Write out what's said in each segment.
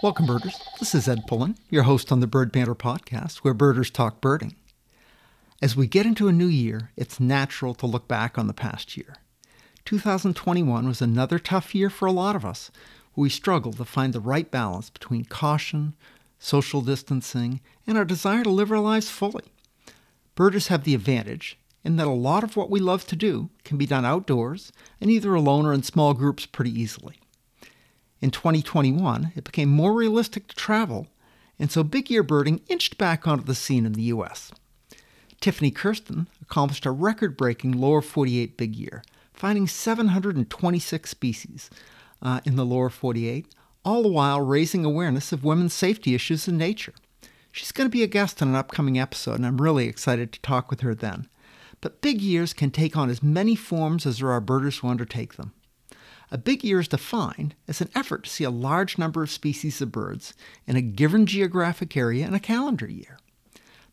Welcome, birders. This is Ed Pullen, your host on the Bird Banter Podcast, where birders talk birding. As we get into a new year, it's natural to look back on the past year. 2021 was another tough year for a lot of us. We struggled to find the right balance between caution, social distancing, and our desire to live our lives fully. Birders have the advantage in that a lot of what we love to do can be done outdoors and either alone or in small groups pretty easily. In 2021, it became more realistic to travel, and so big year birding inched back onto the scene in the U.S. Tiffany Kirsten accomplished a record-breaking lower 48 big year, finding 726 species in the lower 48, all the while raising awareness of women's safety issues in nature. She's going to be a guest on an upcoming episode, and I'm really excited to talk with her then. But big years can take on as many forms as there are birders who undertake them. A big year is defined as an effort to see a large number of species of birds in a given geographic area in a calendar year.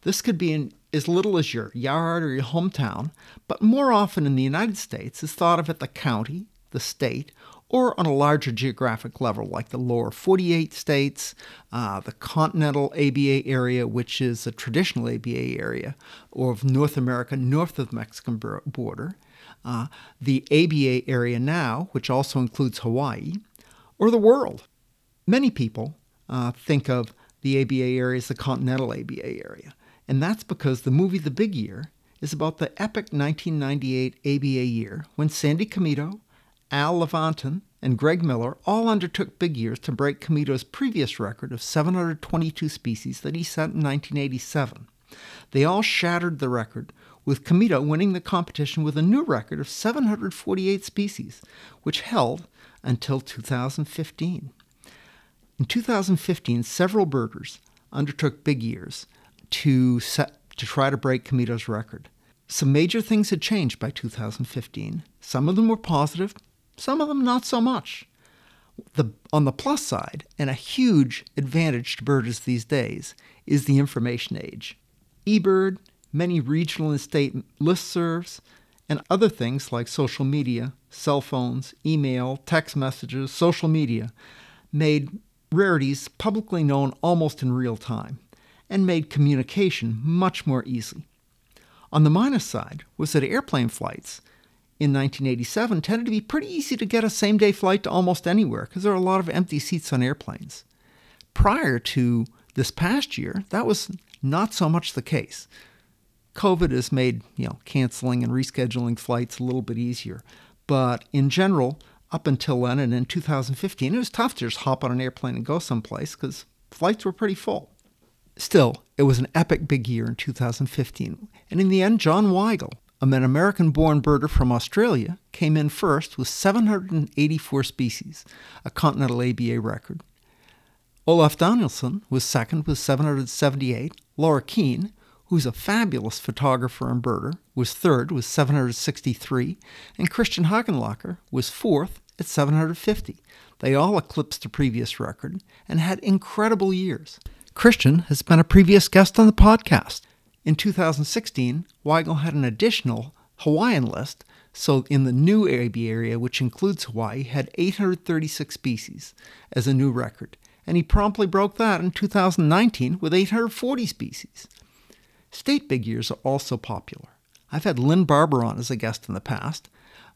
This could be in as little as your yard or your hometown, but more often in the United States is thought of at the county, the state, or on a larger geographic level like the lower 48 states, the continental ABA area, which is a traditional ABA area, or of North America north of the Mexican border, the ABA area now, which also includes Hawaii, or the world. Many people think of the ABA area as the continental ABA area, and that's because the movie The Big Year is about the epic 1998 ABA year when Sandy Komito, Al Levantin, and Greg Miller all undertook big years to break Komito's previous record of 722 species that he set in 1987. They all shattered the record, with Komito winning the competition with a new record of 748 species, which held until 2015. In 2015, several birders undertook big years to try to break Komito's record. Some major things had changed by 2015. Some of them were positive, some of them not so much. On the plus side, and a huge advantage to birders these days, is the information age. eBird, many regional and state listservs, and other things like social media, cell phones, email, text messages, social media, made rarities publicly known almost in real time, and made communication much more easy. On the minus side was that airplane flights in 1987 tended to be pretty easy to get a same-day flight to almost anywhere because there are a lot of empty seats on airplanes. Prior to this past year, that was not so much the case. COVID has made canceling and rescheduling flights a little bit easier. But in general, up until then and in 2015, it was tough to just hop on an airplane and go someplace because flights were pretty full. Still, it was an epic big year in 2015. And in the end, John Weigel, an American-born birder from Australia, came in first with 784 species, a continental ABA record. Olaf Danielson was second with 778. Laura Keane, who's a fabulous photographer and birder, was third with 763, and Christian Hagenlocker was fourth at 750. They all eclipsed the previous record and had incredible years. Christian has been a previous guest on the podcast. In 2016, Weigel had an additional Hawaiian list, so in the new ABA area, which includes Hawaii, had 836 species as a new record, and he promptly broke that in 2019 with 840 species. State big years are also popular. I've had Lynn Barber on as a guest in the past.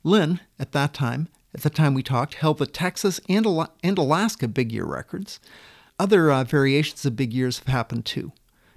Lynn, at the time we talked, held the Texas and Alaska big year records. Other variations of big years have happened too.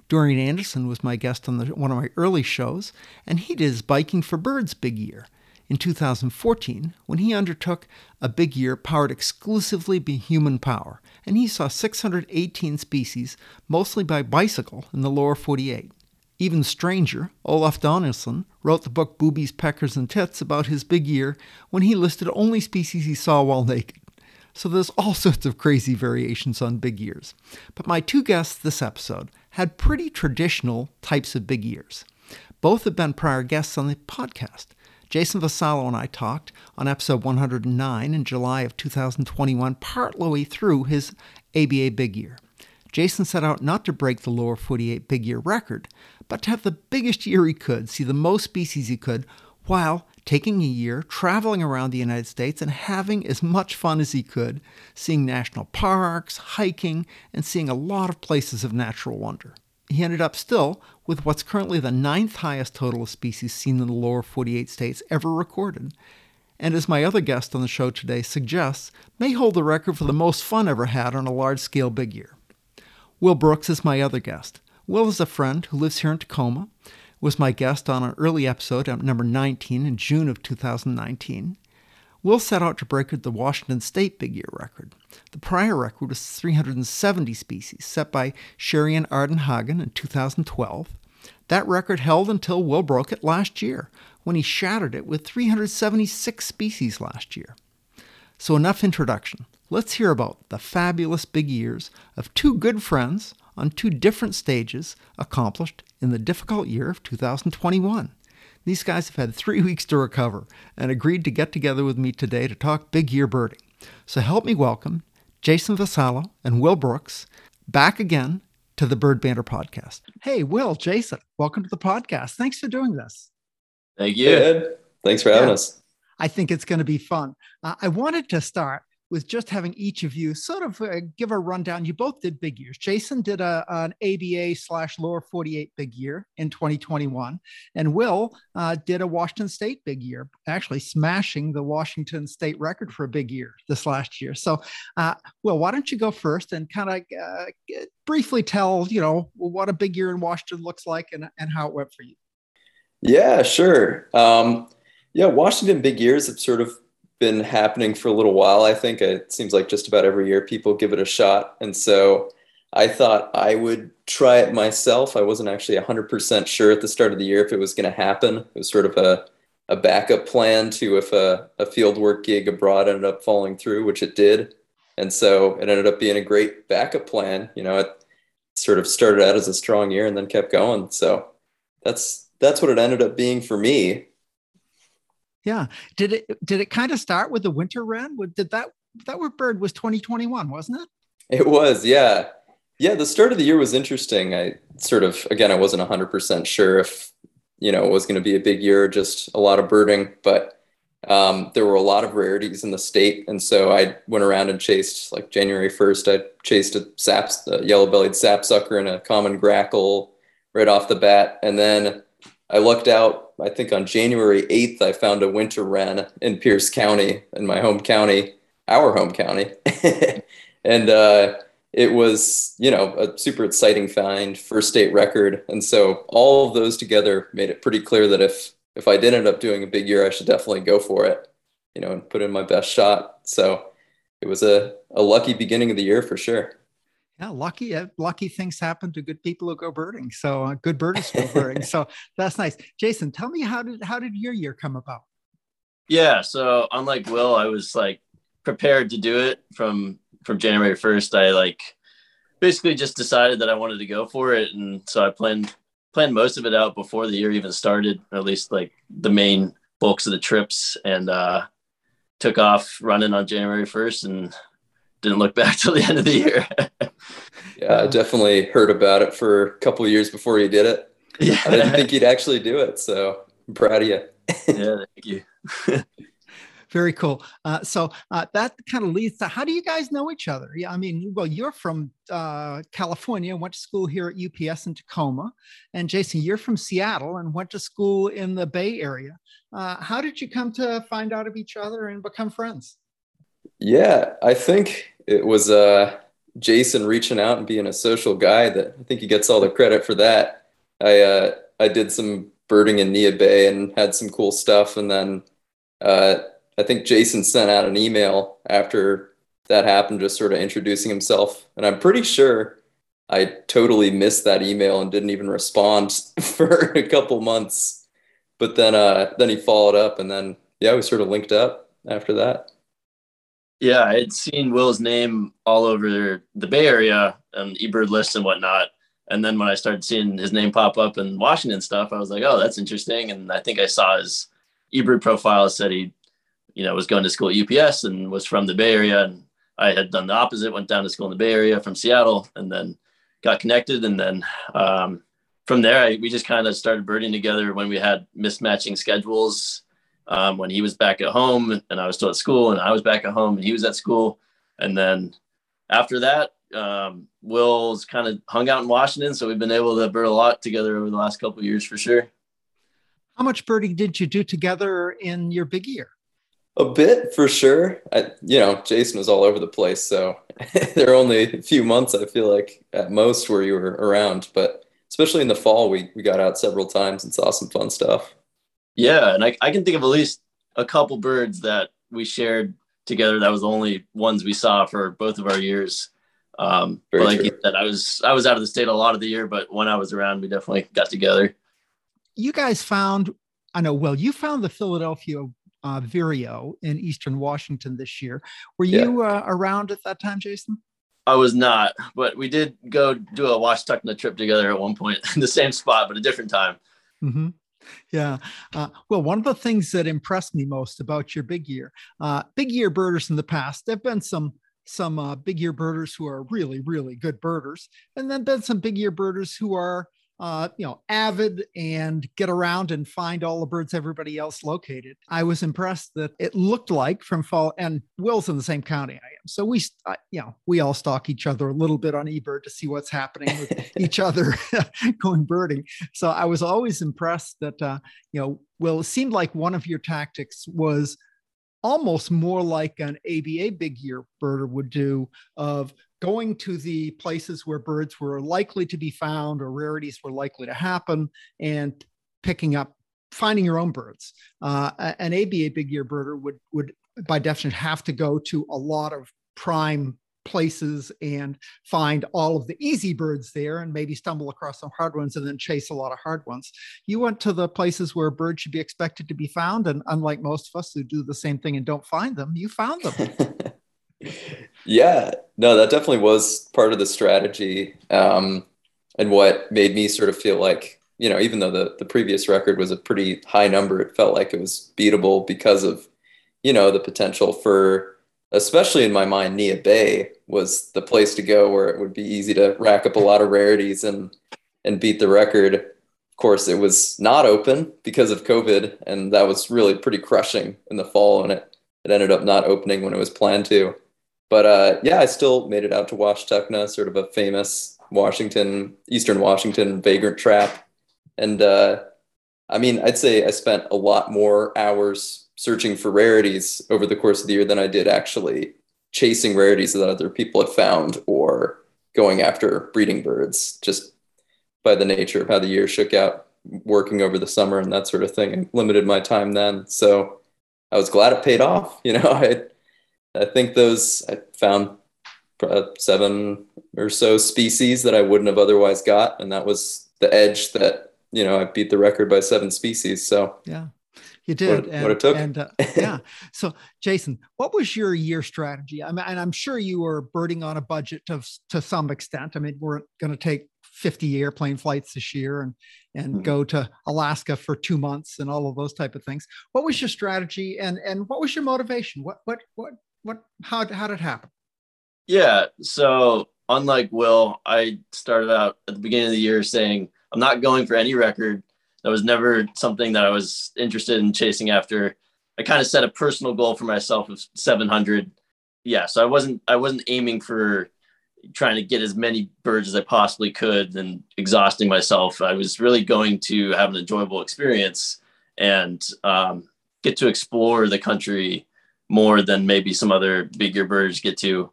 Dorian Anderson was my guest on one of my early shows, and he did his Biking for Birds big year in 2014 when he undertook a big year powered exclusively by human power, and he saw 618 species, mostly by bicycle, in the lower 48. Even stranger, Olaf Danielson wrote the book Boobies, Peckers, and Tits about his big year when he listed only species he saw while naked. So there's all sorts of crazy variations on big years. But my two guests this episode had pretty traditional types of big years. Both have been prior guests on the podcast. Jason Vassallo and I talked on episode 109 in July of 2021, partly through his ABA big year. Jason set out not to break the lower 48 big year record, but to have the biggest year he could, see the most species he could, while taking a year, traveling around the United States and having as much fun as he could, seeing national parks, hiking, and seeing a lot of places of natural wonder. He ended up still with what's currently the 9th highest total of species seen in the lower 48 states ever recorded, and as my other guest on the show today suggests, may hold the record for the most fun ever had on a large-scale big year. Will Brooks is my other guest. Will is a friend who lives here in Tacoma, was my guest on an early episode, number 19, in June of 2019. Will set out to break the Washington State Big Year record. The prior record was 370 species, set by Sjaaren Ardenhagen in 2012. That record held until Will broke it last year, when he shattered it with 376 species last year. So enough introduction. Let's hear about the fabulous big years of two good friends on two different stages accomplished in the difficult year of 2021. These guys have had 3 weeks to recover and agreed to get together with me today to talk big year birding. So help me welcome Jason Vassallo and Will Brooks back again to the Bird Banter Podcast. Hey, Will, Jason, welcome to the podcast. Thanks for doing this. Thank you, Ed. Thanks for having us. I think it's going to be fun. I wanted to start with just having each of you sort of give a rundown. You both did big years. Jason did an ABA/lower 48 big year in 2021. And Will did a Washington State big year, actually smashing the Washington State record for a big year this last year. So, Will, why don't you go first and kind of briefly tell, what a big year in Washington looks like and how it went for you. Yeah, sure. Washington big years have sort of been happening for a little while. I think it seems like just about every year people give it a shot. And so I thought I would try it myself. I wasn't actually 100% sure at the start of the year if it was going to happen. It was sort of a backup plan to if a field work gig abroad ended up falling through, which it did. And so it ended up being a great backup plan. It sort of started out as a strong year and then kept going. So that's what it ended up being for me. Yeah. Did it kind of start with the winter wren? Did that bird was 2021, wasn't it? It was. Yeah. Yeah. The start of the year was interesting. I sort of, again, I wasn't 100% sure if, it was going to be a big year, just a lot of birding, but there were a lot of rarities in the state. And so I went around and chased, like January 1st, I chased a yellow-bellied sapsucker and a common grackle right off the bat. And then I lucked out. I think on January 8th, I found a winter wren in Pierce County, in my home county, our home county. And it was, a super exciting find, first state record. And so all of those together made it pretty clear that if I did end up doing a big year, I should definitely go for it, and put in my best shot. So it was a lucky beginning of the year for sure. Yeah, lucky things happen to good people who go birding. So good birders go birding. So that's nice. Jason, tell me how did your year come about? Yeah, so unlike Will, I was prepared to do it from January 1st. I basically just decided that I wanted to go for it, and so I planned most of it out before the year even started, or at least the main bulks of the trips, and took off running on January 1st and didn't look back till the end of the year. Yeah, I definitely heard about it for a couple of years before you did it. Yeah. I didn't think you'd actually do it, so I'm proud of you. Yeah, thank you. Very cool. So that kind of leads to, how do you guys know each other? Yeah, you're from California, went to school here at UPS in Tacoma. And Jason, you're from Seattle and went to school in the Bay Area. How did you come to find out of each other and become friends? Yeah, I think it was Jason reaching out and being a social guy that I think he gets all the credit for that. I did some birding in Neah Bay and had some cool stuff. And then I think Jason sent out an email after that happened, just sort of introducing himself. And I'm pretty sure I totally missed that email and didn't even respond for a couple months. But then he followed up and then, yeah, we sort of linked up after that. Yeah, I had seen Will's name all over the Bay Area and eBird lists and whatnot. And then when I started seeing his name pop up in Washington stuff, I was like, oh, that's interesting. And I think I saw his eBird profile said he, was going to school at UPS and was from the Bay Area. And I had done the opposite, went down to school in the Bay Area from Seattle and then got connected. And then from there, we just kind of started birding together when we had mismatching schedules. When he was back at home and I was still at school, and I was back at home and he was at school. And then after that, Will's kind of hung out in Washington. So we've been able to bird a lot together over the last couple of years for sure. How much birding did you do together in your big year? A bit for sure. Jason was all over the place. So there are only a few months, I feel like, at most, where you were around, but especially in the fall, we got out several times and saw some fun stuff. Yeah. And I can think of at least a couple birds that we shared together. That was the only ones we saw for both of our years. But like you said, I was out of the state a lot of the year, but when I was around, we definitely got together. You guys found the Philadelphia Vireo in Eastern Washington this year. Were you around at that time, Jason? I was not, but we did go do a Washtucna trip together at one point in the same spot, but a different time. Mm-hmm. Yeah. Well, one of the things that impressed me most about your big year birders in the past, there've been some big year birders who are really, really good birders, and then been some big year birders who are avid and get around and find all the birds everybody else located. I was impressed that it looked like from fall, and Will's in the same county I am. So we all stalk each other a little bit on eBird to see what's happening with each other going birding. So I was always impressed that, Will, it seemed like one of your tactics was almost more like an ABA big year birder would do, of going to the places where birds were likely to be found or rarities were likely to happen and finding your own birds. An ABA big year birder would by definition have to go to a lot of prime places and find all of the easy birds there and maybe stumble across some hard ones and then chase a lot of hard ones. You went to the places where birds should be expected to be found. And unlike most of us who do the same thing and don't find them, you found them. Yeah, no, that definitely was part of the strategy, and what made me sort of feel like, even though the previous record was a pretty high number, it felt like it was beatable because of, the potential for, especially in my mind, Neah Bay was the place to go where it would be easy to rack up a lot of rarities and beat the record. Of course, it was not open because of COVID, and that was really pretty crushing in the fall, and it ended up not opening when it was planned to. But I still made it out to Washtucna, sort of a famous Eastern Washington vagrant trap. And I'd say I spent a lot more hours searching for rarities over the course of the year than I did actually chasing rarities that other people had found or going after breeding birds, just by the nature of how the year shook out, working over the summer and that sort of thing. I limited my time then. So I was glad it paid off. I think I found 7 or so species that I wouldn't have otherwise got. And that was the edge that, I beat the record by 7 species. So yeah, you did what it took. And, yeah. So Jason, what was your year strategy? And I'm sure you were birding on a budget to some extent. We're going to take 50 airplane flights this year and mm-hmm. go to Alaska for 2 months and all of those type of things. What was your strategy and what was your motivation? How did it happen? Yeah. So unlike Will, I started out at the beginning of the year saying, I'm not going for any record. That was never something that I was interested in chasing after. I kind of set a personal goal for myself of 700. Yeah. So I wasn't aiming for trying to get as many birds as I possibly could and exhausting myself. I was really going to have an enjoyable experience and get to explore the country more than maybe some other bigger birders get to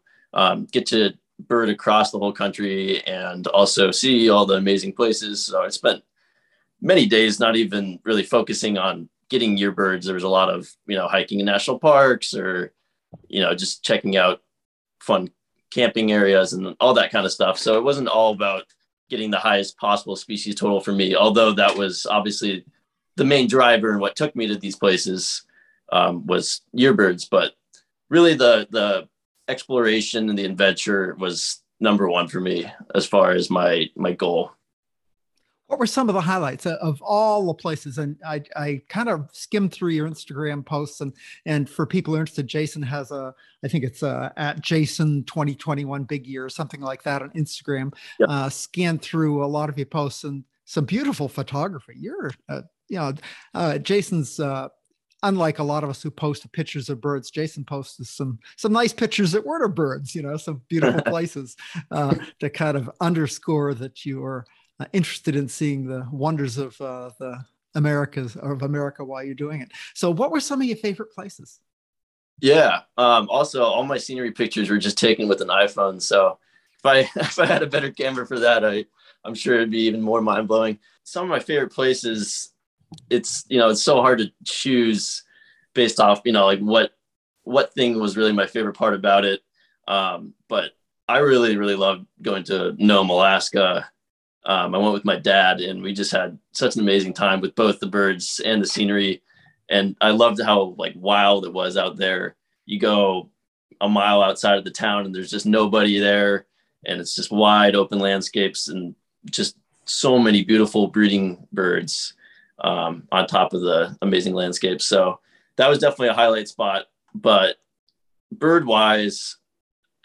bird across the whole country and also see all the amazing places. So I spent many days not even really focusing on getting year birds. There was a lot of, hiking in national parks or, just checking out fun camping areas and all that kind of stuff. So it wasn't all about getting the highest possible species total for me, although that was obviously the main driver and what took me to these places. Was yearbirds, but really the exploration and the adventure was number one for me as far as my goal. What were some of the highlights of all the places? And I kind of skimmed through your Instagram posts, and for people who are interested, Jason has I think it's at Jason 2021 Big Year or something like that on Instagram. Yep. Scanned through a lot of your posts and some beautiful photography. You're, Jason's, unlike a lot of us who post pictures of birds, Jason posted some nice pictures that weren't of birds, you know, some beautiful places to kind of underscore that you are interested in seeing the wonders of America while you're doing it. So what were some of your favorite places? Yeah. Also, all my scenery pictures were just taken with an iPhone. So if I had a better camera for that, I'm sure it'd be even more mind blowing. Some of my favorite places, it's so hard to choose based off, like what thing was really my favorite part about it. But I really, really loved going to Nome, Alaska. I went with my dad and we just had such an amazing time with both the birds and the scenery. And I loved how wild it was out there. You go a mile outside of the town and there's just nobody there. And it's just wide open landscapes and just so many beautiful breeding birds on top of the amazing landscape. So that was definitely a highlight spot, but bird wise,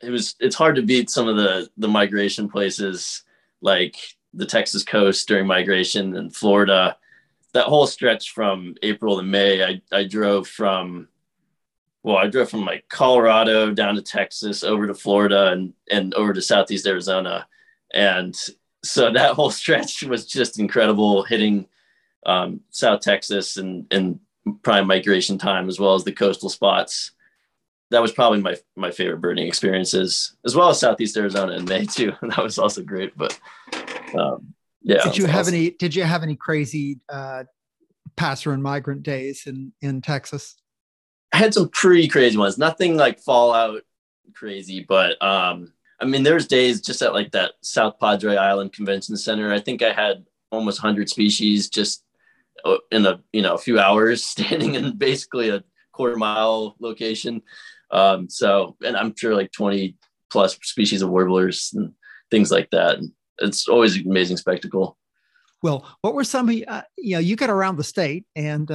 it's hard to beat some of the migration places like the Texas coast during migration and Florida. That whole stretch from April to May, I drove from like Colorado down to Texas, over to Florida and over to Southeast Arizona. And so that whole stretch was just incredible, hitting South Texas and prime migration time, as well as the coastal spots. That was probably my favorite birding experiences, as well as Southeast Arizona in May too. That was also great, but yeah. Did you have any crazy passer and migrant days in Texas? I had some pretty crazy ones, nothing like fallout crazy, but there's days just at that South Padre Island Convention Center. I think I had almost 100 species just in a few hours, standing in basically a quarter mile location. And I'm sure 20 plus species of warblers and things like that. And it's always an amazing spectacle. Well, what were some of you got around the state and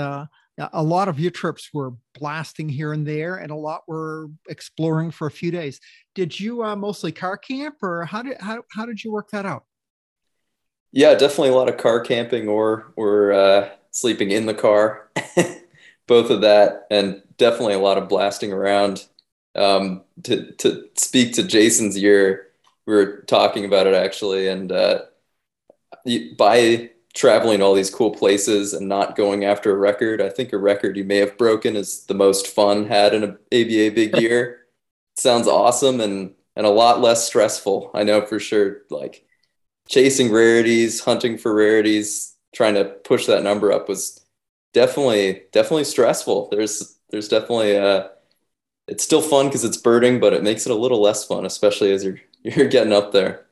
a lot of your trips were blasting here and there, and a lot were exploring for a few days. Did you mostly car camp, or how did you work that out? Yeah, definitely a lot of car camping or sleeping in the car, both of that, and definitely a lot of blasting around. To speak to Jason's year, we were talking about it actually, and by traveling all these cool places and not going after a record. I think a record you may have broken is the most fun had in an ABA big year. Sounds awesome and a lot less stressful. I know for sure, chasing rarities, hunting for rarities, trying to push that number up was definitely stressful. There's definitely it's still fun because it's birding, but it makes it a little less fun, especially as you're getting up there.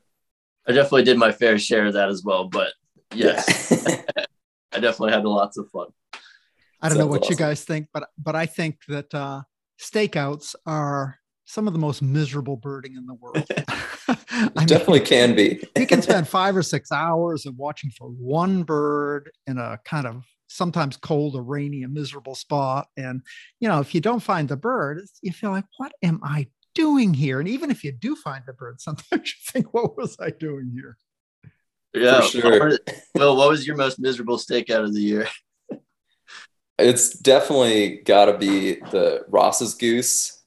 I definitely did my fair share of that as well, but yes, yeah. I definitely had lots of fun. I don't know what awesome. You guys think, but I think that stakeouts are some of the most miserable birding in the world. Can be. You can spend 5 or 6 hours of watching for one bird in a kind of sometimes cold or rainy and miserable spot. And, if you don't find the bird, you feel like, what am I doing here? And even if you do find the bird, sometimes you think, what was I doing here? Yeah, for sure. Well, what was your most miserable stakeout of the year? It's definitely got to be the Ross's goose,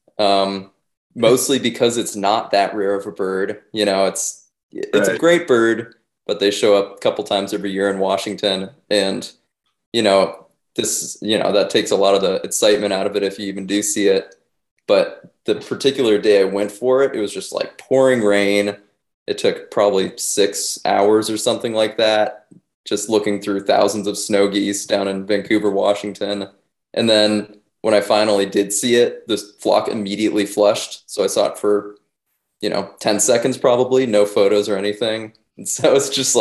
mostly because it's not that rare of a bird. It's right. A great bird, but they show up a couple times every year in Washington, and that takes a lot of the excitement out of it if you even do see it. But the particular day I went for it, it was just pouring rain. It took probably 6 hours or something like that, just looking through thousands of snow geese down in Vancouver, Washington. And then when I finally did see it, this flock immediately flushed. So I saw it for, 10 seconds probably, no photos or anything. And so it's just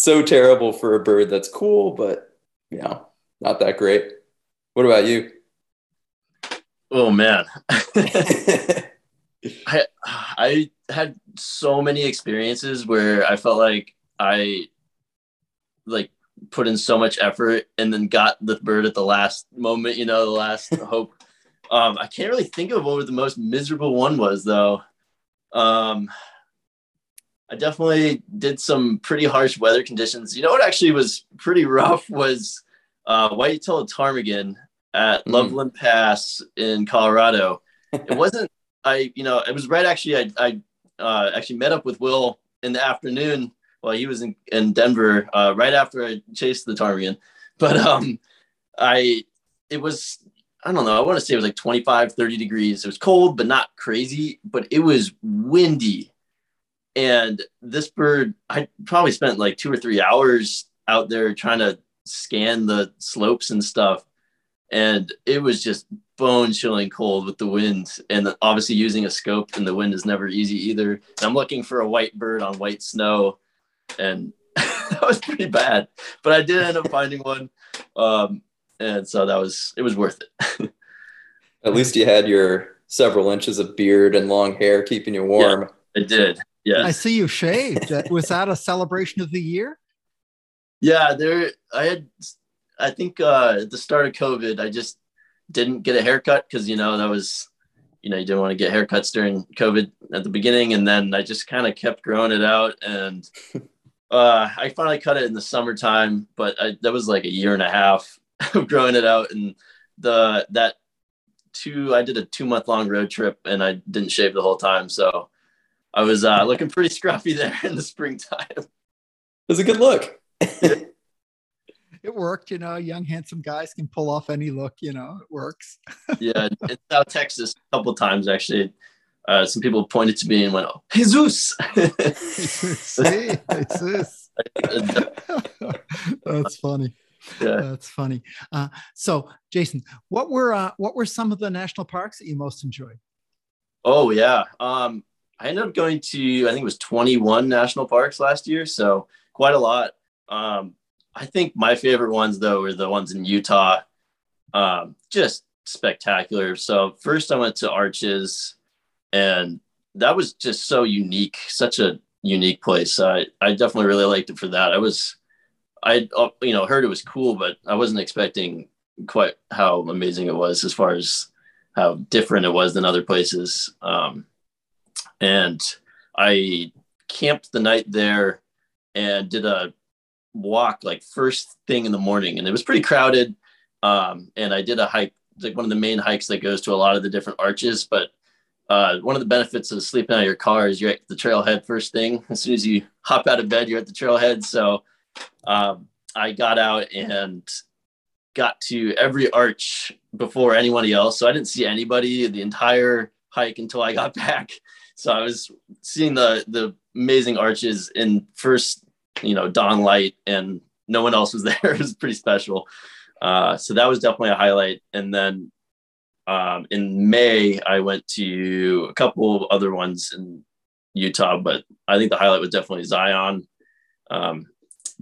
so terrible for a bird that's cool, but, not that great. What about you? Oh, man. I had so many experiences where I felt like I put in so much effort and then got the bird at the last moment, the last hope. I can't really think of what the most miserable one was though. I definitely did some pretty harsh weather conditions. You know what actually was pretty rough was white-tailed ptarmigan at Loveland Pass in Colorado. It wasn't, it was right actually, I actually met up with Will in the afternoon while he was in Denver, right after I chased the ptarmigan. But I want to say it was like 25, 30 degrees. It was cold, but not crazy, but it was windy. And this bird, I probably spent like 2 or 3 hours out there trying to scan the slopes and stuff. And it was just bone chilling cold with the wind. And obviously using a scope in the wind is never easy either. And I'm looking for a white bird on white snow. And that was pretty bad, but I did end up finding one. And so it was worth it. At least you had your several inches of beard and long hair keeping you warm. Yeah, I did. Yeah. I see you shaved. Was that a celebration of the year? Yeah, I think at the start of COVID, I just didn't get a haircut because, that was, you didn't want to get haircuts during COVID at the beginning. And then I just kind of kept growing it out. And I finally cut it in the summertime, but that was like a year and a half of growing it out. And I did a 2-month-long road trip and I didn't shave the whole time. So I was looking pretty scruffy there in the springtime. It was a good look. It worked, young, handsome guys can pull off any look, it works. Yeah, in South Texas, a couple of times, actually, some people pointed to me and went, "Oh, Jesus." Jesus. That's funny. Yeah. That's funny. So, Jason, what were some of the national parks that you most enjoyed? Oh, yeah. I ended up going to, I think it was 21 national parks last year, so quite a lot. I think my favorite ones, though, were the ones in Utah. Just spectacular. So first I went to Arches, and that was just so unique, such a unique place. I definitely really liked it for that. I heard it was cool, but I wasn't expecting quite how amazing it was as far as how different it was than other places. And I camped the night there and did a walk like first thing in the morning, and it was pretty crowded, and I did a hike, like one of the main hikes that goes to a lot of the different arches, but one of the benefits of sleeping out of your car is you're at the trailhead first thing. As soon as you hop out of bed, you're at the trailhead. So I got out and got to every arch before anybody else, so I didn't see anybody the entire hike until I got back. So I was seeing the amazing arches in first dawn light, and no one else was there. It was pretty special. So that was definitely a highlight. And then in May, I went to a couple other ones in Utah, but I think the highlight was definitely Zion.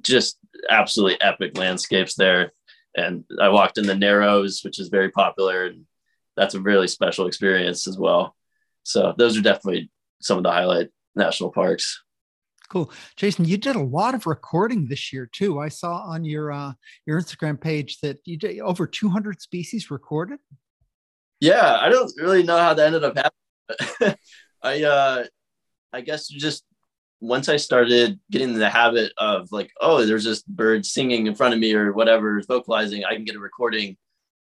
Just absolutely epic landscapes there. And I walked in the Narrows, which is very popular. And that's a really special experience as well. So those are definitely some of the highlight national parks. Cool. Jason, you did a lot of recording this year too. I saw on your Instagram page that you did over 200 species recorded. Yeah. I don't really know how that ended up happening. I guess just once I started getting in the habit of like, oh, there's this bird singing in front of me or whatever, vocalizing, I can get a recording.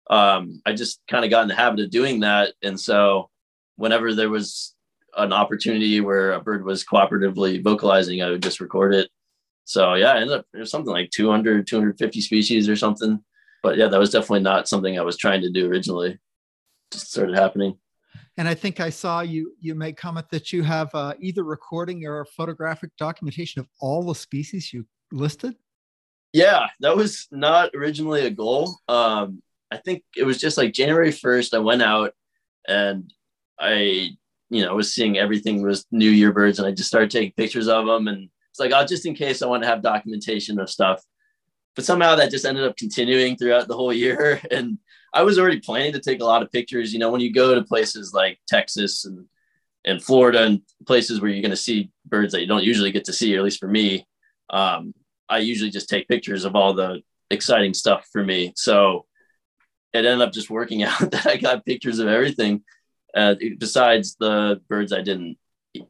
I just kind of got in the habit of doing that. And so whenever there was an opportunity where a bird was cooperatively vocalizing, I would just record it. So yeah, I ended up, there's something like 200, 250 species or something. But yeah, that was definitely not something I was trying to do originally. Just started happening. And I think I saw you made comment that you have either recording or photographic documentation of all the species you listed. Yeah, that was not originally a goal. I think it was just like January 1st, I went out and I was seeing everything was New Year birds, and I just started taking pictures of them. And it's like, oh, just in case I want to have documentation of stuff. But somehow that just ended up continuing throughout the whole year. And I was already planning to take a lot of pictures. When you go to places like Texas and Florida and places where you're going to see birds that you don't usually get to see, or at least for me, I usually just take pictures of all the exciting stuff for me. So it ended up just working out that I got pictures of everything. Besides the birds I didn't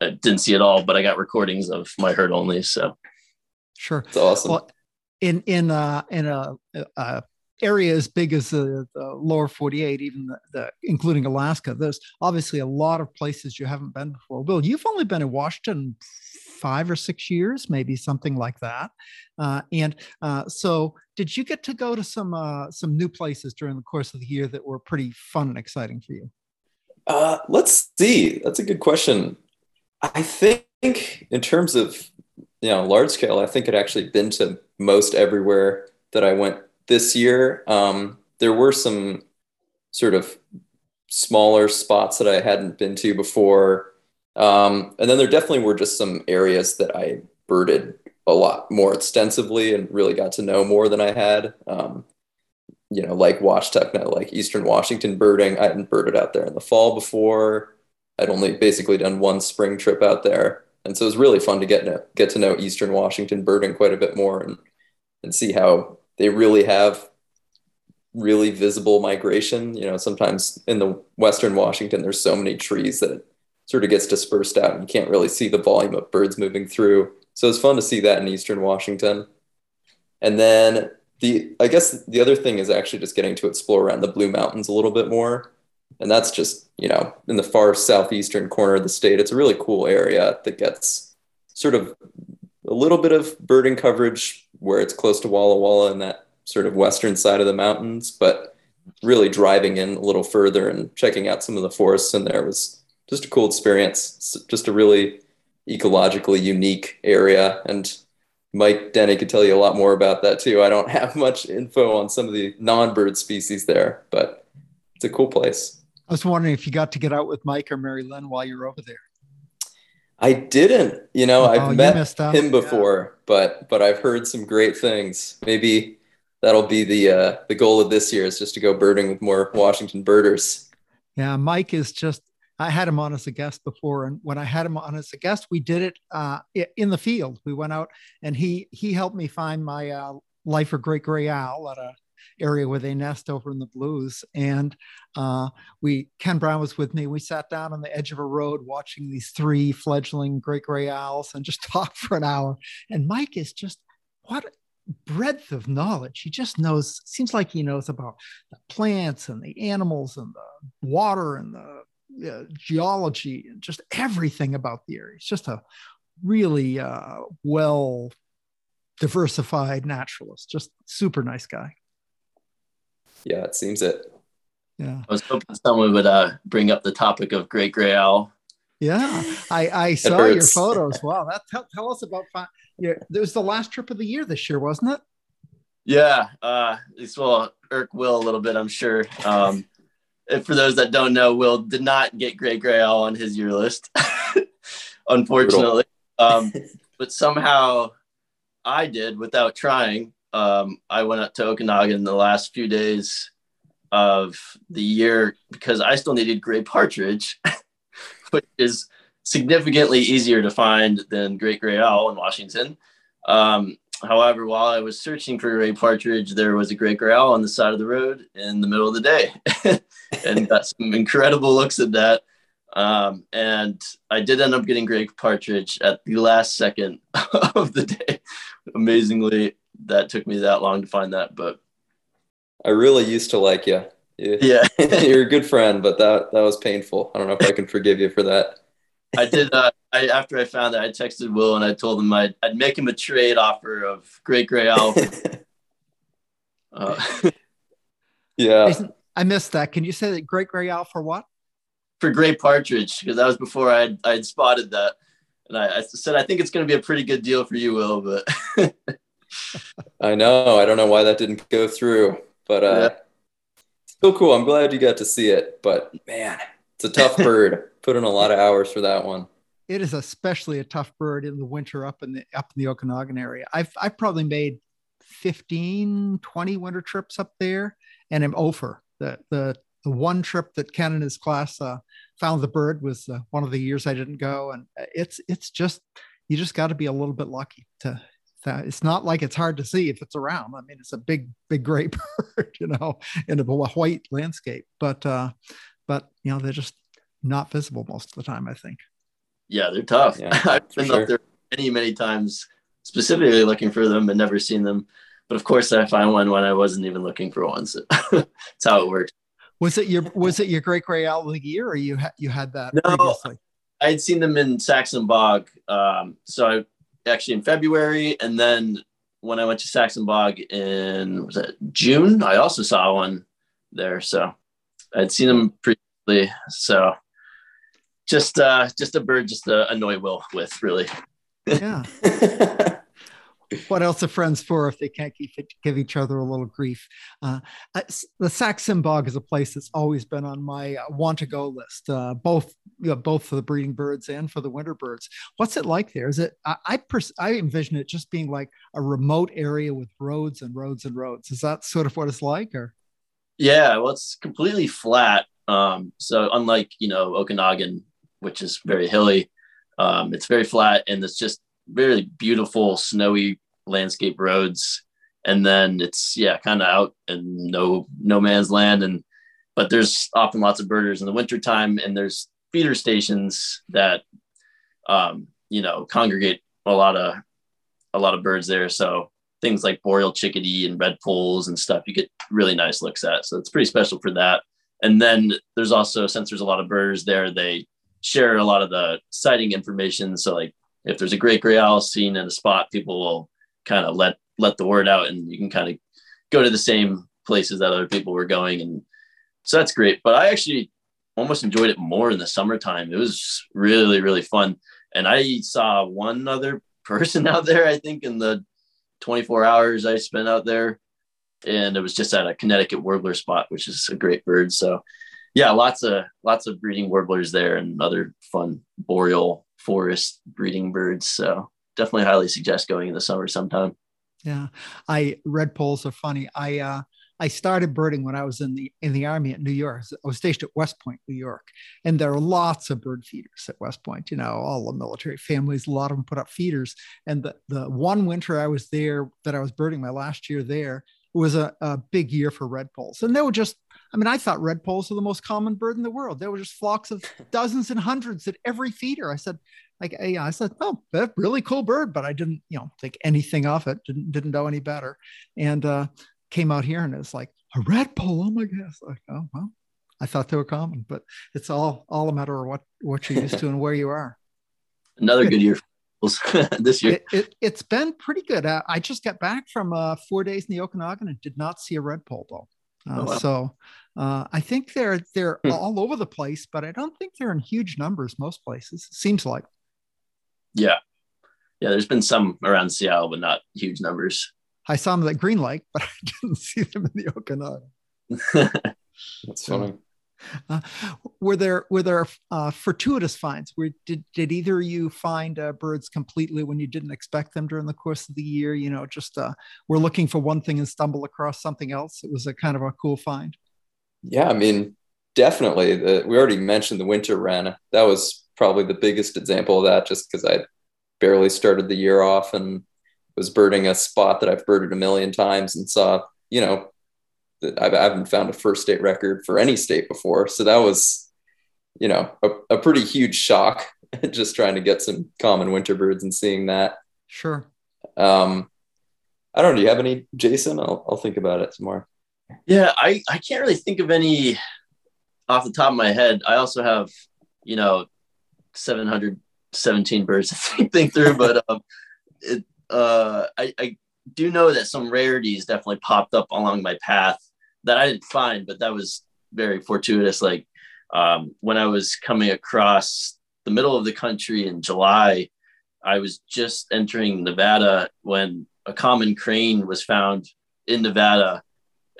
I didn't see it all, but I got recordings of my herd only. So sure, it's awesome. Well, in area as big as the lower 48, even including Alaska, there's obviously a lot of places you haven't been before. Will, you've only been in Washington 5 or 6 years, maybe something like that. So did you get to go to some new places during the course of the year that were pretty fun and exciting for you? Let's see. That's a good question. I think in terms of, large scale, I think I'd actually been to most everywhere that I went this year. There were some sort of smaller spots that I hadn't been to before. And then there definitely were just some areas that I birded a lot more extensively and really got to know more than I had, like Washtucna, like Eastern Washington birding. I hadn't birded out there in the fall before. I'd only basically done one spring trip out there. And so it was really fun to get to know Eastern Washington birding quite a bit more and see how they really have really visible migration. Sometimes in the Western Washington, there's so many trees that it sort of gets dispersed out and you can't really see the volume of birds moving through. So it's fun to see that in Eastern Washington. And then I guess the other thing is actually just getting to explore around the Blue Mountains a little bit more. And that's just, in the far southeastern corner of the state. It's a really cool area that gets sort of a little bit of birding coverage where it's close to Walla Walla and that sort of western side of the mountains, but really driving in a little further and checking out some of the forests in there was just a cool experience. It's just a really ecologically unique area. And Mike Denny could tell you a lot more about that too. I don't have much info on some of the non-bird species there, but it's a cool place. I was wondering if you got to get out with Mike or Mary Lynn while you were over there. I didn't, I've met him before, yeah. but I've heard some great things. Maybe that'll be the goal of this year is just to go birding with more Washington birders. Yeah. Mike is I had him on as a guest before. And when I had him on as a guest, we did it in the field. We went out and he helped me find my lifer great gray owl at a area where they nest over in the Blues. And Ken Brown was with me. We sat down on the edge of a road watching these 3 fledgling great gray owls and just talked for an hour. And Mike is just, what a breadth of knowledge. He just knows, seems like he knows about the plants and the animals and the water and the geology and just everything about the area. It's just a really well diversified naturalist, just super nice guy. Yeah, it seems it. Yeah, I was hoping someone would bring up the topic of great gray owl. Yeah, I saw your photos. Wow, that tell us about. It was the last trip of the year this year, wasn't it? Yeah, this will irk Will a little bit, I'm sure. For those that don't know, Will did not get great gray owl on his year list, unfortunately. But somehow I did without trying. I went up to Okanagan the last few days of the year because I still needed gray partridge, which is significantly easier to find than great gray owl in Washington. However, while I was searching for gray partridge, there was a great gray owl on the side of the road in the middle of the day and got some incredible looks at that. And I did end up getting gray partridge at the last second of the day, amazingly. That took me that long to find that, but I really used to like you. Yeah. You're a good friend, but that was painful. I don't know if I can forgive you for that. I did. After I found that, I texted Will and I told him I'd make him a trade offer of great gray owl. Yeah. Jason, I missed that. Can you say that great gray owl for what? For gray partridge, because that was before I'd spotted that. And I said, I think it's going to be a pretty good deal for you, Will, but I know. I don't know why that didn't go through, but yeah. Still cool. I'm glad you got to see it, but man, it's a tough bird. Put in a lot of hours for that one. It is especially a tough bird in the winter up in the Okanagan area. I've probably made 15, 20 winter trips up there, and I'm over. The one trip that Ken and his class found the bird was one of the years I didn't go, and it's just you just got to be a little bit lucky to. That it's not like it's hard to see if it's around. I mean, it's a big gray bird, in a white landscape, but they're just not visible most of the time, I think. Yeah, they're tough. Yeah, I've been up there many times, specifically looking for them and never seen them. But of course, I find one when I wasn't even looking for one. So that's how it works. Was it your great gray owl of the year, or you had that? No, previously? I had seen them in Saxon Bog. So I actually in February, and then when I went to Saxon Bog in June, I also saw one there. So I'd seen them previously. So just a bird, just to annoy Will with, really. Yeah. What else are friends for if they can't give each other a little grief? The Saxon Bog is a place that's always been on my want to go list, both for the breeding birds and for the winter birds. What's it like there? Is it? I envision it just being like a remote area with roads and roads and roads. Is that sort of what it's like? Or yeah, well, it's completely flat. So unlike Okanagan, which is very hilly, it's very flat, and it's just really beautiful snowy landscape roads, and then it's kind of out in no man's land, but there's often lots of birders in the wintertime, and there's feeder stations that congregate a lot of birds there, so things like boreal chickadee and red poles and stuff you get really nice looks at, so it's pretty special for that. And then there's also, since there's a lot of birders there, they share a lot of the sighting information, so like if there's a great gray owl seen in a spot, people will kind of let the word out, and you can kind of go to the same places that other people were going. And so that's great. But I actually almost enjoyed it more in the summertime. It was really, really fun. And I saw one other person out there, I think, in the 24 hours I spent out there. And it was just at a Connecticut warbler spot, which is a great bird. So yeah, lots of breeding warblers there and other fun boreal forest breeding birds, so definitely highly suggest going in the summer sometime. Yeah, red poles are funny. I started birding when I was in the Army at New York. I was stationed at West Point, New York, and there are lots of bird feeders at West Point. All the military families, a lot of them put up feeders. And the one winter I was there, that I was birding my last year there, was a big year for red poles. And they were just, I thought red poles were the most common bird in the world. There were just flocks of dozens and hundreds at every feeder. I said, oh, that's a really cool bird, but I didn't, think anything of it. Didn't know any better. And came out here and it's like a red pole. Oh my gosh. Like, oh, well, I thought they were common, but it's all a matter of what you're used to and where you are. Another good year. This year it's been pretty good. I just got back from 4 days in the Okanagan and did not see a red pole though. So I think they're all over the place, but I don't think they're in huge numbers most places, it seems like. Yeah, there's been some around Seattle, but not huge numbers. I saw them at Green Lake, but I didn't see them in the Okanagan. That's funny. Were there fortuitous finds? Did either of you find birds completely when you didn't expect them during the course of the year? We're looking for one thing and stumble across something else. It was a kind of a cool find. Yeah, definitely. We already mentioned the winter wren. That was probably the biggest example of that, just because I barely started the year off and was birding a spot that I've birded a million times and saw, I haven't found a first state record for any state before. So that was, a pretty huge shock, just trying to get some common winter birds and seeing that. Sure. I don't know. Do you have any, Jason? I'll think about it some more. Yeah. I can't really think of any off the top of my head. I also have, 717 birds to think through, but I do know that some rarities definitely popped up along my path that I didn't find, but that was very fortuitous. Like when I was coming across the middle of the country in July, I was just entering Nevada when a common crane was found in Nevada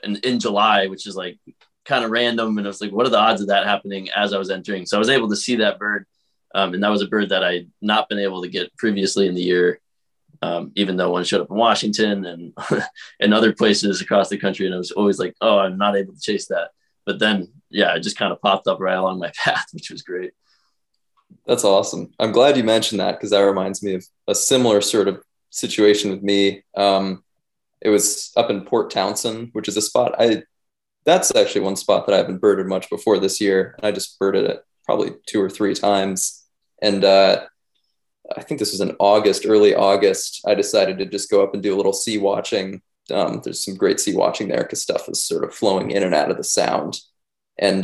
and in July, which is like kind of random. And I was like, what are the odds of that happening as I was entering? So I was able to see that bird. And that was a bird that I had not been able to get previously in the year. Even though one showed up in Washington and other places across the country. And I was always like, oh, I'm not able to chase that. But then, it just kind of popped up right along my path, which was great. That's awesome. I'm glad you mentioned that, because that reminds me of a similar sort of situation with me. It was up in Port Townsend, which is a spot. That's actually one spot that I haven't birded much before this year. And I just birded it probably two or three times. And I think this was in August, early August, I decided to just go up and do a little sea watching. There's some great sea watching there because stuff is sort of flowing in and out of the sound. And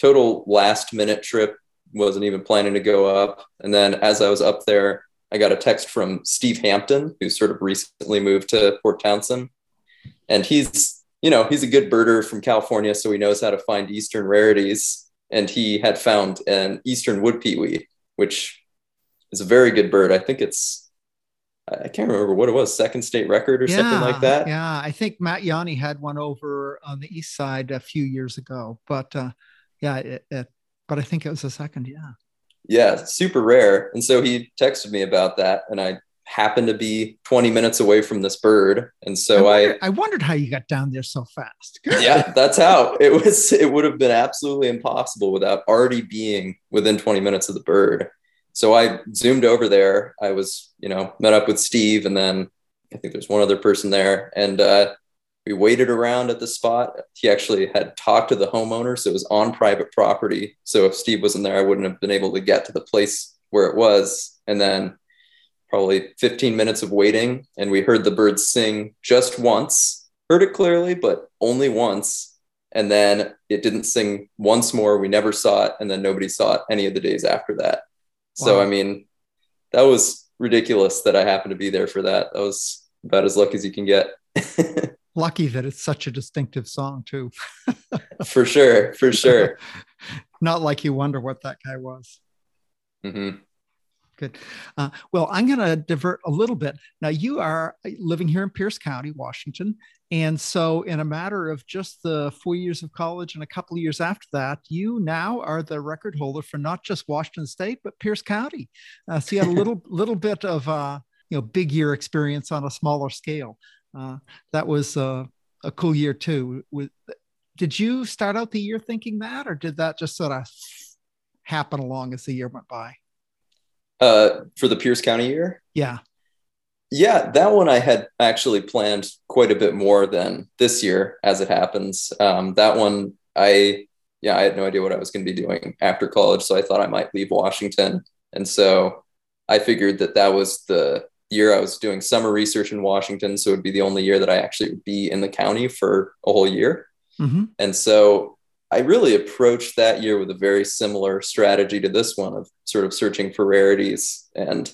total last minute trip, wasn't even planning to go up. And then as I was up there, I got a text from Steve Hampton, who sort of recently moved to Port Townsend. And he's a good birder from California, so he knows how to find Eastern rarities. And he had found an Eastern wood peewee, which is a very good bird. I think I can't remember what it was, second state record or something like that. Yeah, I think Matt Yanni had one over on the east side a few years ago. But but I think it was the second. Yeah. Super rare. And so he texted me about that, and I happened to be 20 minutes away from this bird. And so I wondered how you got down there so fast. Yeah, that's how it would have been absolutely impossible without already being within 20 minutes of the bird. So I zoomed over there. I was, met up with Steve, and then I think there's one other person there, and, we waited around at the spot. He actually had talked to the homeowner, so it was on private property. So if Steve wasn't there, I wouldn't have been able to get to the place where it was. And then probably 15 minutes of waiting, and we heard the bird sing just once. Heard it clearly, but only once. And then it didn't sing once more. We never saw it, and then nobody saw it any of the days after that. Wow. So, that was ridiculous that I happened to be there for that. That was about as lucky as you can get. Lucky that it's such a distinctive song too. For sure. Not like you wonder what that guy was. Mm-hmm. Good. Well, I'm going to divert a little bit. Now you are living here in Pierce County, Washington. And so in a matter of just the 4 years of college and a couple of years after that, you now are the record holder for not just Washington State, but Pierce County. So you had a little bit of big year experience on a smaller scale. That was a cool year too. Did you start out the year thinking that, or did that just sort of happen along as the year went by? For the Pierce County year? Yeah, that one I had actually planned quite a bit more than this year as it happens. That one, I had no idea what I was going to be doing after college, so I thought I might leave Washington. And so I figured that was the year I was doing summer research in Washington, so it would be the only year that I actually would be in the county for a whole year. Mm-hmm. And so I really approached that year with a very similar strategy to this one of sort of searching for rarities. And,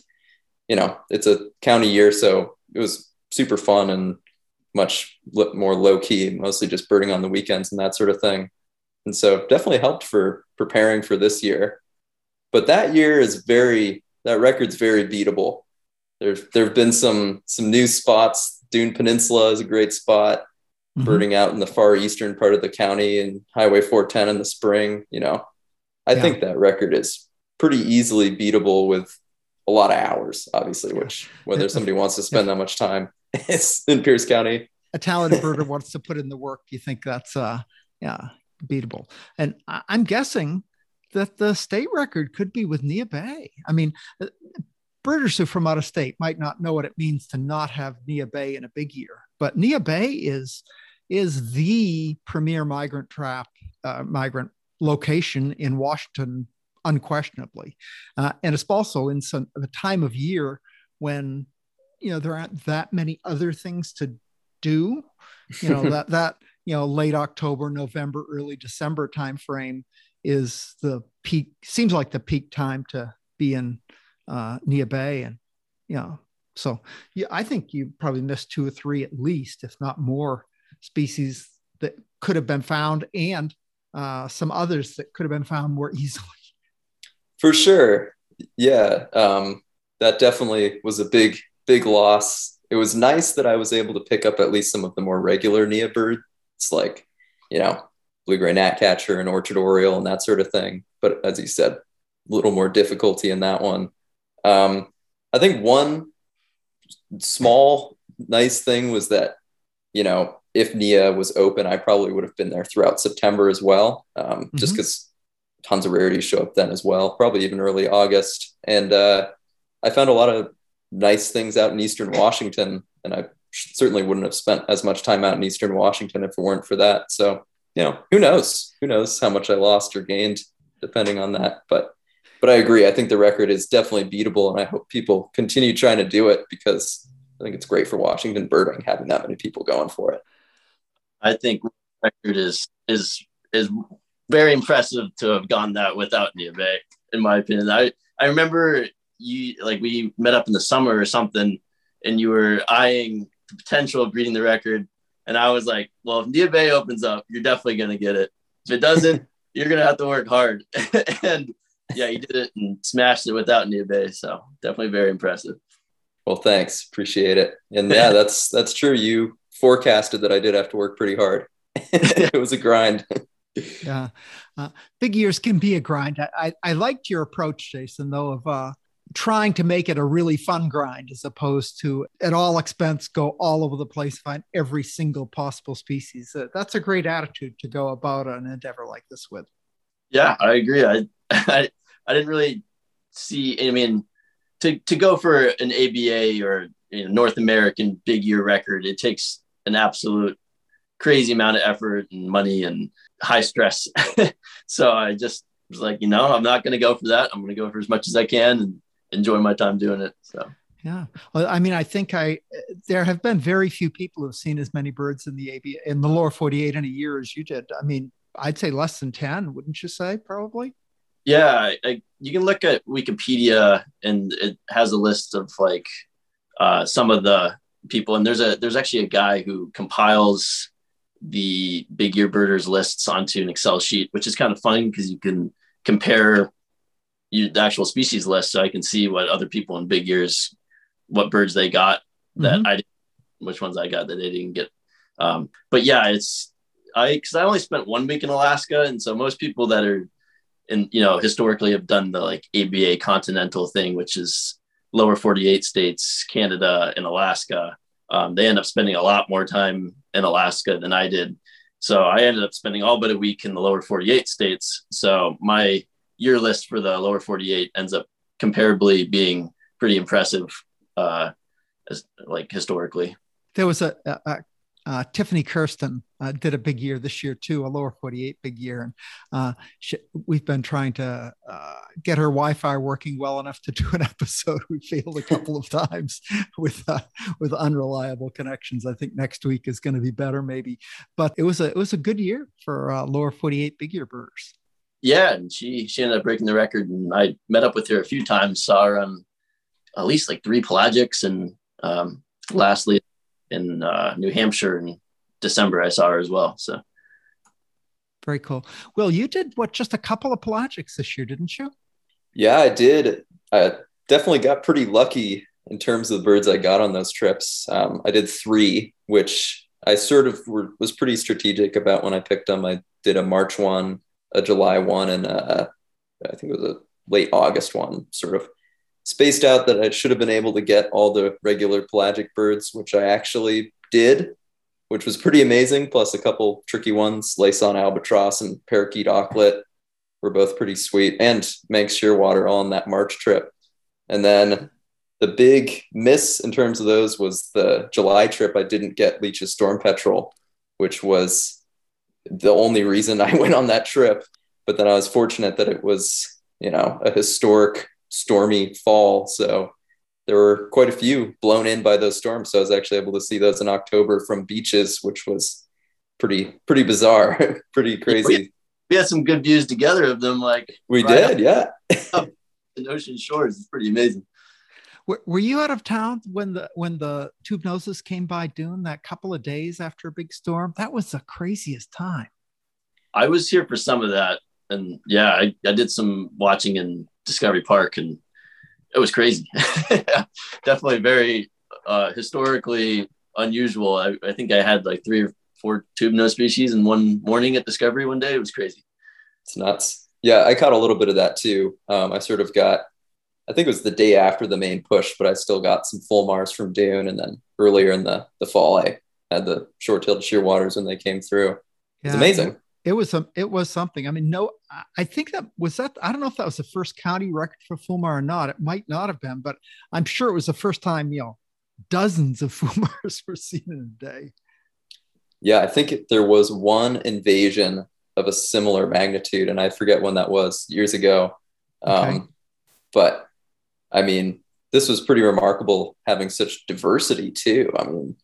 it's a county year, so it was super fun and much more low key, mostly just birding on the weekends and that sort of thing. And so definitely helped for preparing for this year. But that year that record's very beatable. There have been some new spots. Dune Peninsula is a great spot. Mm-hmm. Birding out in the far eastern part of the county and Highway 410 in the spring. I think that record is pretty easily beatable with a lot of hours, obviously, which whether somebody wants to spend that much time it's in Pierce County. A talented birder wants to put in the work. You think that's beatable? And I'm guessing that the state record could be with Neah Bay. Birders who are from out of state might not know what it means to not have Neah Bay in a big year, but Neah Bay is the premier migrant location in Washington, unquestionably. And it's also in the time of year when, there aren't that many other things to do, late October, November, early December timeframe is the peak, seems like the peak time to be in Neah Bay. And, I think you probably missed two or three, at least, if not more species that could have been found, and some others that could have been found more easily. For sure. Yeah. That definitely was a big, big loss. It was nice that I was able to pick up at least some of the more regular Neah birds, like, blue-gray gnatcatcher and orchard oriole and that sort of thing. But as you said, a little more difficulty in that one. I think one small nice thing was that, if Neah was open, I probably would have been there throughout September as well. Mm-hmm. Just because tons of rarities show up then as well, probably even early August. And, I found a lot of nice things out in Eastern Washington, and I certainly wouldn't have spent as much time out in Eastern Washington if it weren't for that. So, who knows how much I lost or gained depending on that, but But I agree. I think the record is definitely beatable, and I hope people continue trying to do it because I think it's great for Washington birding having that many people going for it. I think the record is very impressive to have gone that without Neah Bay, in my opinion. I remember we met up in the summer or something, and you were eyeing the potential of beating the record. And I was like, well, if Neah Bay opens up, you're definitely going to get it. If it doesn't, you're going to have to work hard. And yeah, you did it and smashed it without Neah Bay. So definitely very impressive. Well, thanks. Appreciate it. And yeah, that's true. You forecasted that I did have to work pretty hard. It was a grind. Yeah. Big years can be a grind. I liked your approach, Jason, though, of trying to make it a really fun grind as opposed to at all expense, go all over the place, find every single possible species. That's a great attitude to go about an endeavor like this with. Yeah, I agree. I didn't really see, I mean, to go for an ABA or North American big year record, it takes an absolute crazy amount of effort and money and high stress. So I just was like, I'm not going to go for that. I'm going to go for as much as I can and enjoy my time doing it. So, yeah. Well, I mean, I think there have been very few people who've seen as many birds in the ABA in the lower 48 in a year as you did. I mean, I'd say less than 10, wouldn't you say? Probably. Yeah. You can look at Wikipedia and it has a list of some of the people. And there's actually a guy who compiles the big year birders lists onto an Excel sheet, which is kind of fun because you can compare the actual species list. So I can see what other people in big years, what birds they got that I didn't, which ones I got that they didn't get. But yeah, because I only spent 1 week in Alaska. And so most people that are in, historically have done the ABA continental thing, which is lower 48 states, Canada and Alaska. They end up spending a lot more time in Alaska than I did. So I ended up spending all but a week in the lower 48 states. So my year list for the lower 48 ends up comparably being pretty impressive, historically. There was Tiffany Kirsten did a big year this year too, a lower 48 big year. And we've been trying to get her Wi-Fi working well enough to do an episode. We failed a couple of times with unreliable connections. I think next week is going to be better maybe, but it was a good year for lower 48 big year birders. Yeah. And she ended up breaking the record, and I met up with her a few times, saw her on at least three pelagics. And lastly, in New Hampshire in December, I saw her as well. So very cool. Will, you did just a couple of pelagics this year, didn't you? Yeah, I did. I definitely got pretty lucky in terms of the birds I got on those trips. I did three, which I sort of was pretty strategic about when I picked them. I did a March one, a July one, and I think it was a late August one, sort of spaced out that I should have been able to get all the regular pelagic birds, which I actually did, which was pretty amazing. Plus a couple tricky ones, Laysan albatross and parakeet auklet were both pretty sweet, and Manx shearwater all on that March trip. And then the big miss in terms of those was the July trip. I didn't get Leach's storm petrel, which was the only reason I went on that trip. But then I was fortunate that it was, a historic stormy fall, so there were quite a few blown in by those storms. So I was actually able to see those in October from beaches, which was pretty bizarre. Pretty crazy. We had some good views together of them, we right did up, yeah. Up in ocean shores. It's pretty amazing. Were you out of town when the tube noses came by Dune that couple of days after a big storm? That was the craziest time. I was here for some of that, and yeah, I did some watching in Discovery Park, and it was crazy. Definitely very historically unusual. I think I had 3 or 4 tube nose species in one morning at Discovery one day. It was crazy. It's nuts. Yeah, I caught a little bit of that too. I sort of got, I think it was the day after the main push, but I still got some full Mars from Dune, and then earlier in the fall I had the short-tailed shearwaters when they came through. It's amazing. It was something. I mean, no, I think I don't know if that was the first county record for fulmar or not. It might not have been, but I'm sure it was the first time, dozens of fulmars were seen in a day. Yeah, I think there was one invasion of a similar magnitude, and I forget when that was years ago, Okay. But I mean, this was pretty remarkable having such diversity too. I mean,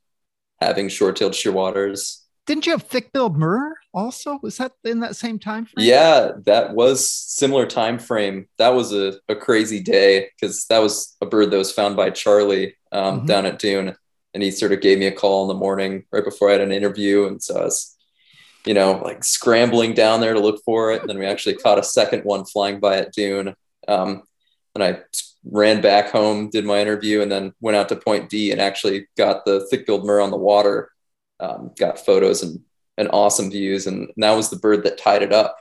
having short-tailed shearwaters. Didn't you have thick-billed murre also? Was that in that same time frame? Yeah, that was similar time frame. That was a crazy day because that was a bird that was found by Charlie down at Dune. And he sort of gave me a call in the morning right before I had an interview. And so I was, you know, like scrambling down there to look for it. And then we actually caught a second one flying by at Dune. And I ran back home, did my interview, and then went out to Point D and actually got the thick-billed murre on the water. Got photos and awesome views. And that was the bird that tied it up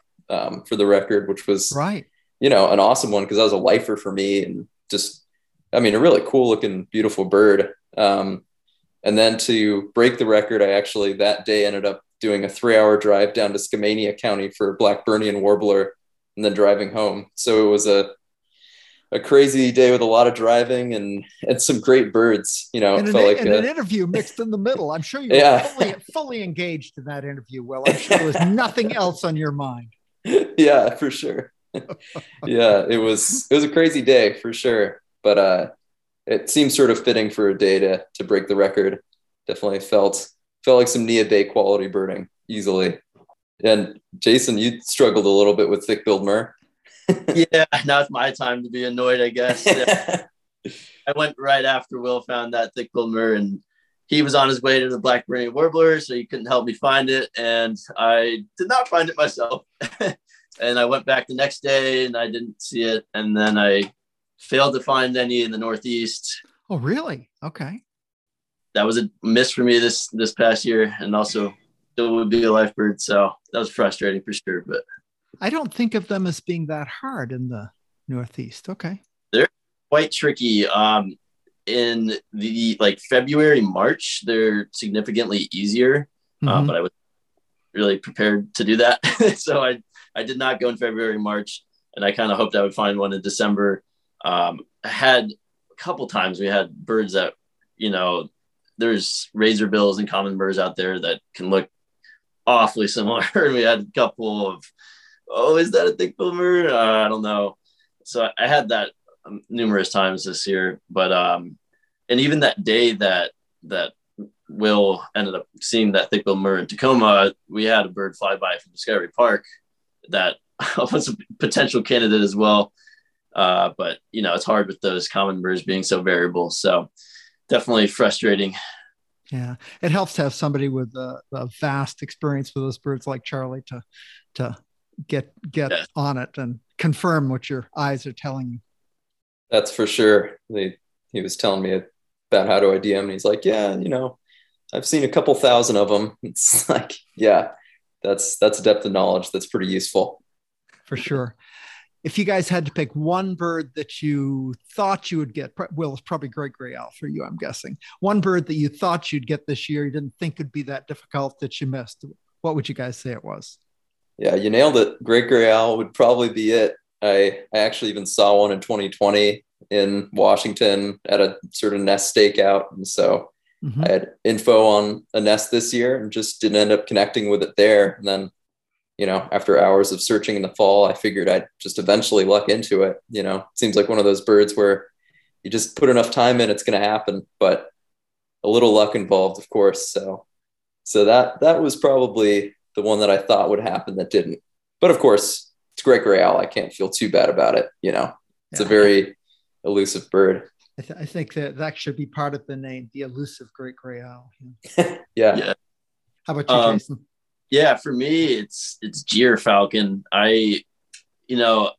for the record, which was, right, you know, an awesome one because that was a lifer for me and just, I mean, a really cool looking, beautiful bird. And then to break the record, I actually that day ended up doing a 3-hour drive down to Skamania County for Blackburnian warbler and then driving home. So it was a crazy day with a lot of driving and some great birds, you know, an interview mixed in the middle. I'm sure you were fully engaged in that interview. Well, I'm sure there was nothing else on your mind. Yeah, for sure. Yeah, it was a crazy day for sure. But, it seemed sort of fitting for a day to break the record. Definitely felt like some Neah Bay quality birding easily. And Jason, you struggled a little bit with thick-billed murre. Yeah, now it's my time to be annoyed, I guess. Yeah. I went right after Will found that thick-billed murre, and he was on his way to the Blackburnian warbler, so he couldn't help me find it, and I did not find it myself. And I went back the next day, and I didn't see it, and then I failed to find any in the Northeast. Oh, really? Okay. That was a miss for me this past year, and also still would be a life bird, so that was frustrating for sure, but... I don't think of them as being that hard in the Northeast. Okay. They're quite tricky. In the February, March, they're significantly easier, but I was really prepared to do that. So I did not go in February, March, and I kind of hoped I would find one in December. I had a couple times we had birds that, you know, there's razor bills and common murres out there that can look awfully similar. And we had a couple of, oh, is that a thick-billed murre? I don't know. So I had that numerous times this year, but and even that day that Will ended up seeing that thick-billed murre in Tacoma, we had a bird fly by from Discovery Park that was a potential candidate as well. But you know, it's hard with those common murres being so variable. So definitely frustrating. Yeah, it helps to have somebody with a vast experience with those birds like Charlie to get yeah, on it and confirm what your eyes are telling you. That's for sure. He was telling me about how to IDM, and he's like, yeah, you know, I've seen a couple thousand of them. It's like, yeah, that's depth of knowledge. That's pretty useful. For sure. If you guys had to pick one bird that you thought you would get, Will, it's probably great gray owl for you, I'm guessing. One bird that you thought you'd get this year, you didn't think would be that difficult that you missed, what would you guys say it was? Yeah, you nailed it. Great gray owl would probably be it. I actually even saw one in 2020 in Washington at a sort of nest stakeout. And so I had info on a nest this year and just didn't end up connecting with it there. And then, you know, after hours of searching in the fall, I figured I'd just eventually luck into it. You know, it seems like one of those birds where you just put enough time in, it's going to happen, but a little luck involved, of course. So that was probably the one that I thought would happen that didn't. But of course, it's Greg gray owl. I can't feel too bad about it. You know, it's a very elusive bird. I think that should be part of the name, the elusive great gray owl. Yeah. How about you, Jason? Yeah, for me, it's Gyr falcon. You know,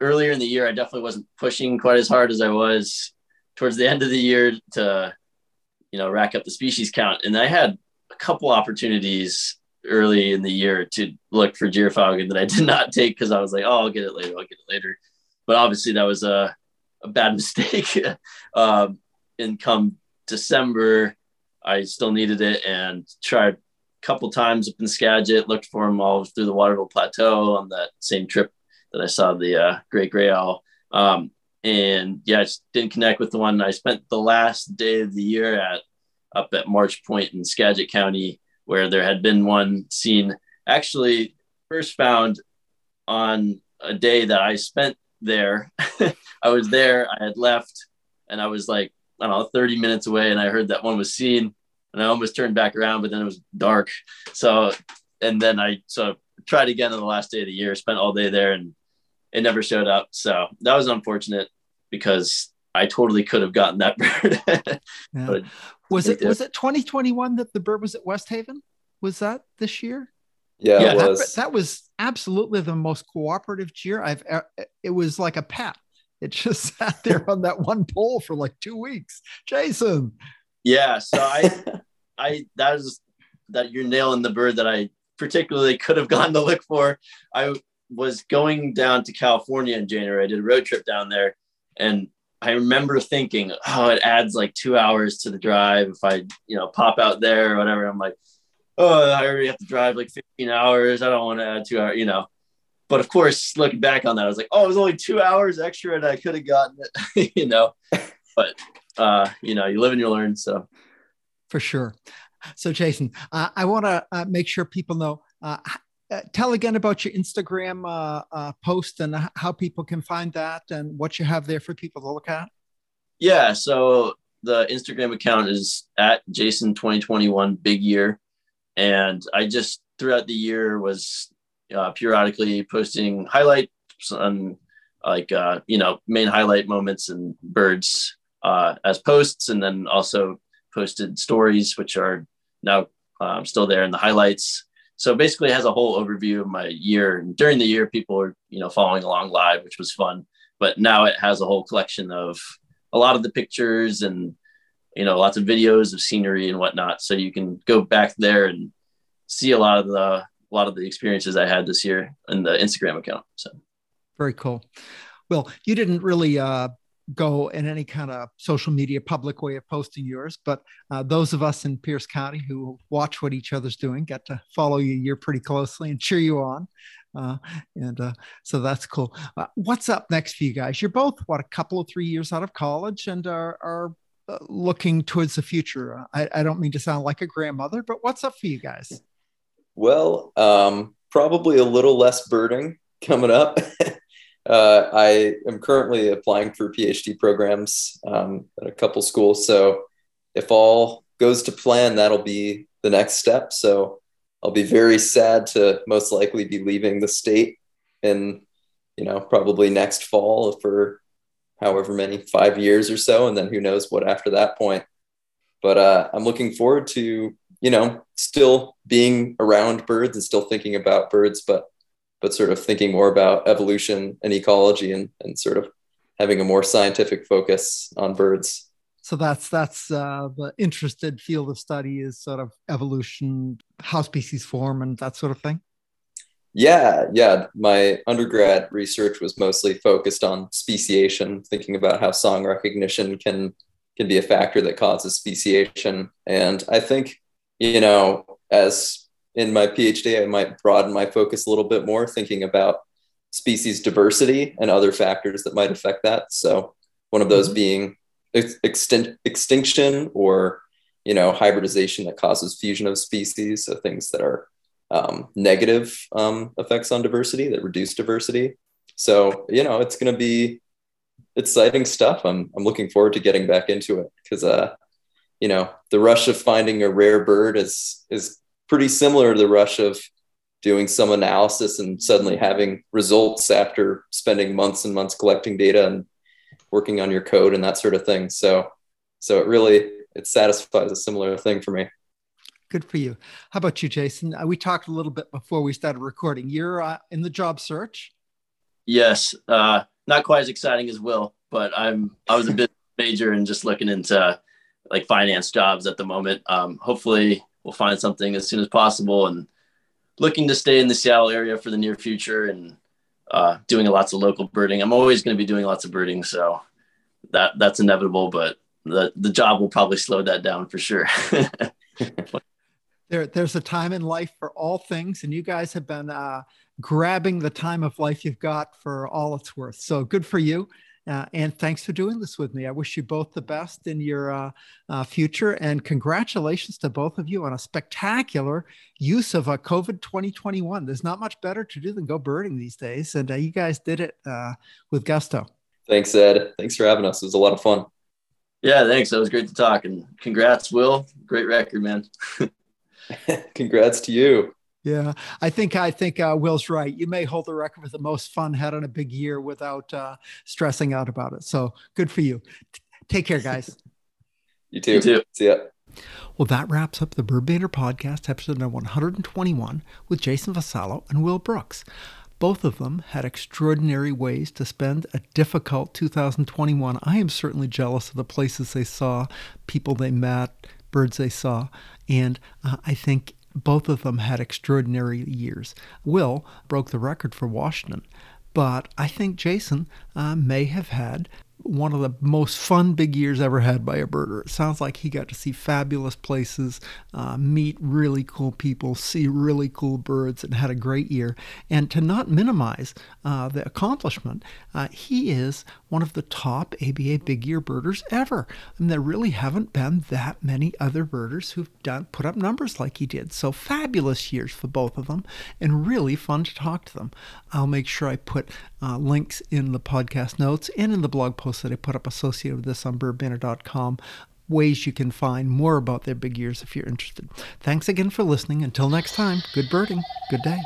earlier in the year, I definitely wasn't pushing quite as hard as I was towards the end of the year to, you know, rack up the species count. And I had a couple opportunities early in the year to look for Gyr falcon that I did not take because I was like, oh, I'll get it later. But obviously that was a bad mistake. And come December, I still needed it and tried a couple times up in Skagit, looked for them all through the Waterville Plateau on that same trip that I saw the great gray owl. And yeah, I just didn't connect with the one. I spent the last day of the year up at March Point in Skagit County, where there had been one seen, actually first found on a day that I spent there. I was there, I had left, and I was like, I don't know, 30 minutes away, and I heard that one was seen, and I almost turned back around, but then it was dark. So, and then I tried again on the last day of the year, spent all day there, and it never showed up. So that was unfortunate because I totally could have gotten that bird. Yeah. But was it 2021 that the bird was at West Haven? Was that this year? Yeah, it was. That was absolutely the most cooperative year I've ever. It was like a pet. It just sat there on that one pole for like 2 weeks. Jason. Yeah. So you're nailing the bird that I particularly could have gone to look for. I was going down to California in January. I did a road trip down there, and I remember thinking, oh, it adds like 2 hours to the drive. If I, pop out there or whatever, I'm like, oh, I already have to drive like 15 hours. I don't want to add 2 hours, But of course, looking back on that, I was like, oh, it was only 2 hours extra and I could have gotten it, But, you live and you learn, so. For sure. So, Jason, I want to make sure people know, tell again about your Instagram post and how people can find that and what you have there for people to look at. Yeah, so the Instagram account is at Jason2021BigYear. And I just throughout the year was periodically posting highlights on like, main highlight moments and birds as posts. And then also posted stories, which are now still there in the highlights. So basically it has a whole overview of my year. And during the year, people are, following along live, which was fun. But now it has a whole collection of a lot of the pictures and lots of videos of scenery and whatnot. So you can go back there and see a lot of the experiences I had this year in the Instagram account. So very cool. Well, you didn't really go in any kind of social media public way of posting yours, but those of us in Pierce County who watch what each other's doing got to follow you year pretty closely and cheer you on. So that's cool. What's up next for you guys? You're both, what, a couple of 3 years out of college and are looking towards the future. I don't mean to sound like a grandmother, but what's up for you guys? Well, probably a little less birding coming up. I am currently applying for PhD programs at a couple schools. So if all goes to plan, that'll be the next step. So I'll be very sad to most likely be leaving the state in, probably next fall for however many, 5 years or so. And then who knows what after that point. But I'm looking forward to, still being around birds and still thinking about birds, but sort of thinking more about evolution and ecology and sort of having a more scientific focus on birds. So that's the interested field of study is sort of evolution, how species form and that sort of thing. Yeah. My undergrad research was mostly focused on speciation, thinking about how song recognition can be a factor that causes speciation. And I think, as in my PhD, I might broaden my focus a little bit more, thinking about species diversity and other factors that might affect that. So one of those being extinction or, hybridization that causes fusion of species. So things that are negative effects on diversity that reduce diversity. So, it's going to be exciting stuff. I'm looking forward to getting back into it because, the rush of finding a rare bird is pretty similar to the rush of doing some analysis and suddenly having results after spending months and months collecting data and working on your code and that sort of thing. So it satisfies a similar thing for me. Good for you. How about you, Jason? We talked a little bit before we started recording. You're in the job search. Yes. Not quite as exciting as Will, but I was a business major and just looking into like finance jobs at the moment. Hopefully we'll find something as soon as possible and looking to stay in the Seattle area for the near future and doing lots of local birding. I'm always going to be doing lots of birding. So that's inevitable, but the job will probably slow that down for sure. There's a time in life for all things, and you guys have been grabbing the time of life you've got for all it's worth. So good for you. And thanks for doing this with me. I wish you both the best in your future, and congratulations to both of you on a spectacular use of COVID 2021. There's not much better to do than go birding these days. And you guys did it with gusto. Thanks, Ed. Thanks for having us. It was a lot of fun. Yeah, thanks. That was great to talk. And congrats, Will. Great record, man. Congrats to you. Yeah, I think Will's right. You may hold the record with the most fun had in a big year without stressing out about it. So good for you. Take care, guys. You too. You too. See ya. Well, that wraps up the Bird Banter Podcast, episode number 121, with Jason Vassallo and Will Brooks. Both of them had extraordinary ways to spend a difficult 2021. I am certainly jealous of the places they saw, people they met, birds they saw, and I think both of them had extraordinary years. Will broke the record for Washington, but I think Jason may have had one of the most fun big years ever had by a birder. It sounds like he got to see fabulous places, meet really cool people, see really cool birds, and had a great year. And to not minimize the accomplishment, he is one of the top ABA big year birders ever. I mean, there really haven't been that many other birders who've put up numbers like he did. So fabulous years for both of them, and really fun to talk to them. I'll make sure I put links in the podcast notes and in the blog post that I put up associated with this on birdbanter.com, ways you can find more about their big years if you're interested. Thanks again for listening. Until next time, good birding, good day.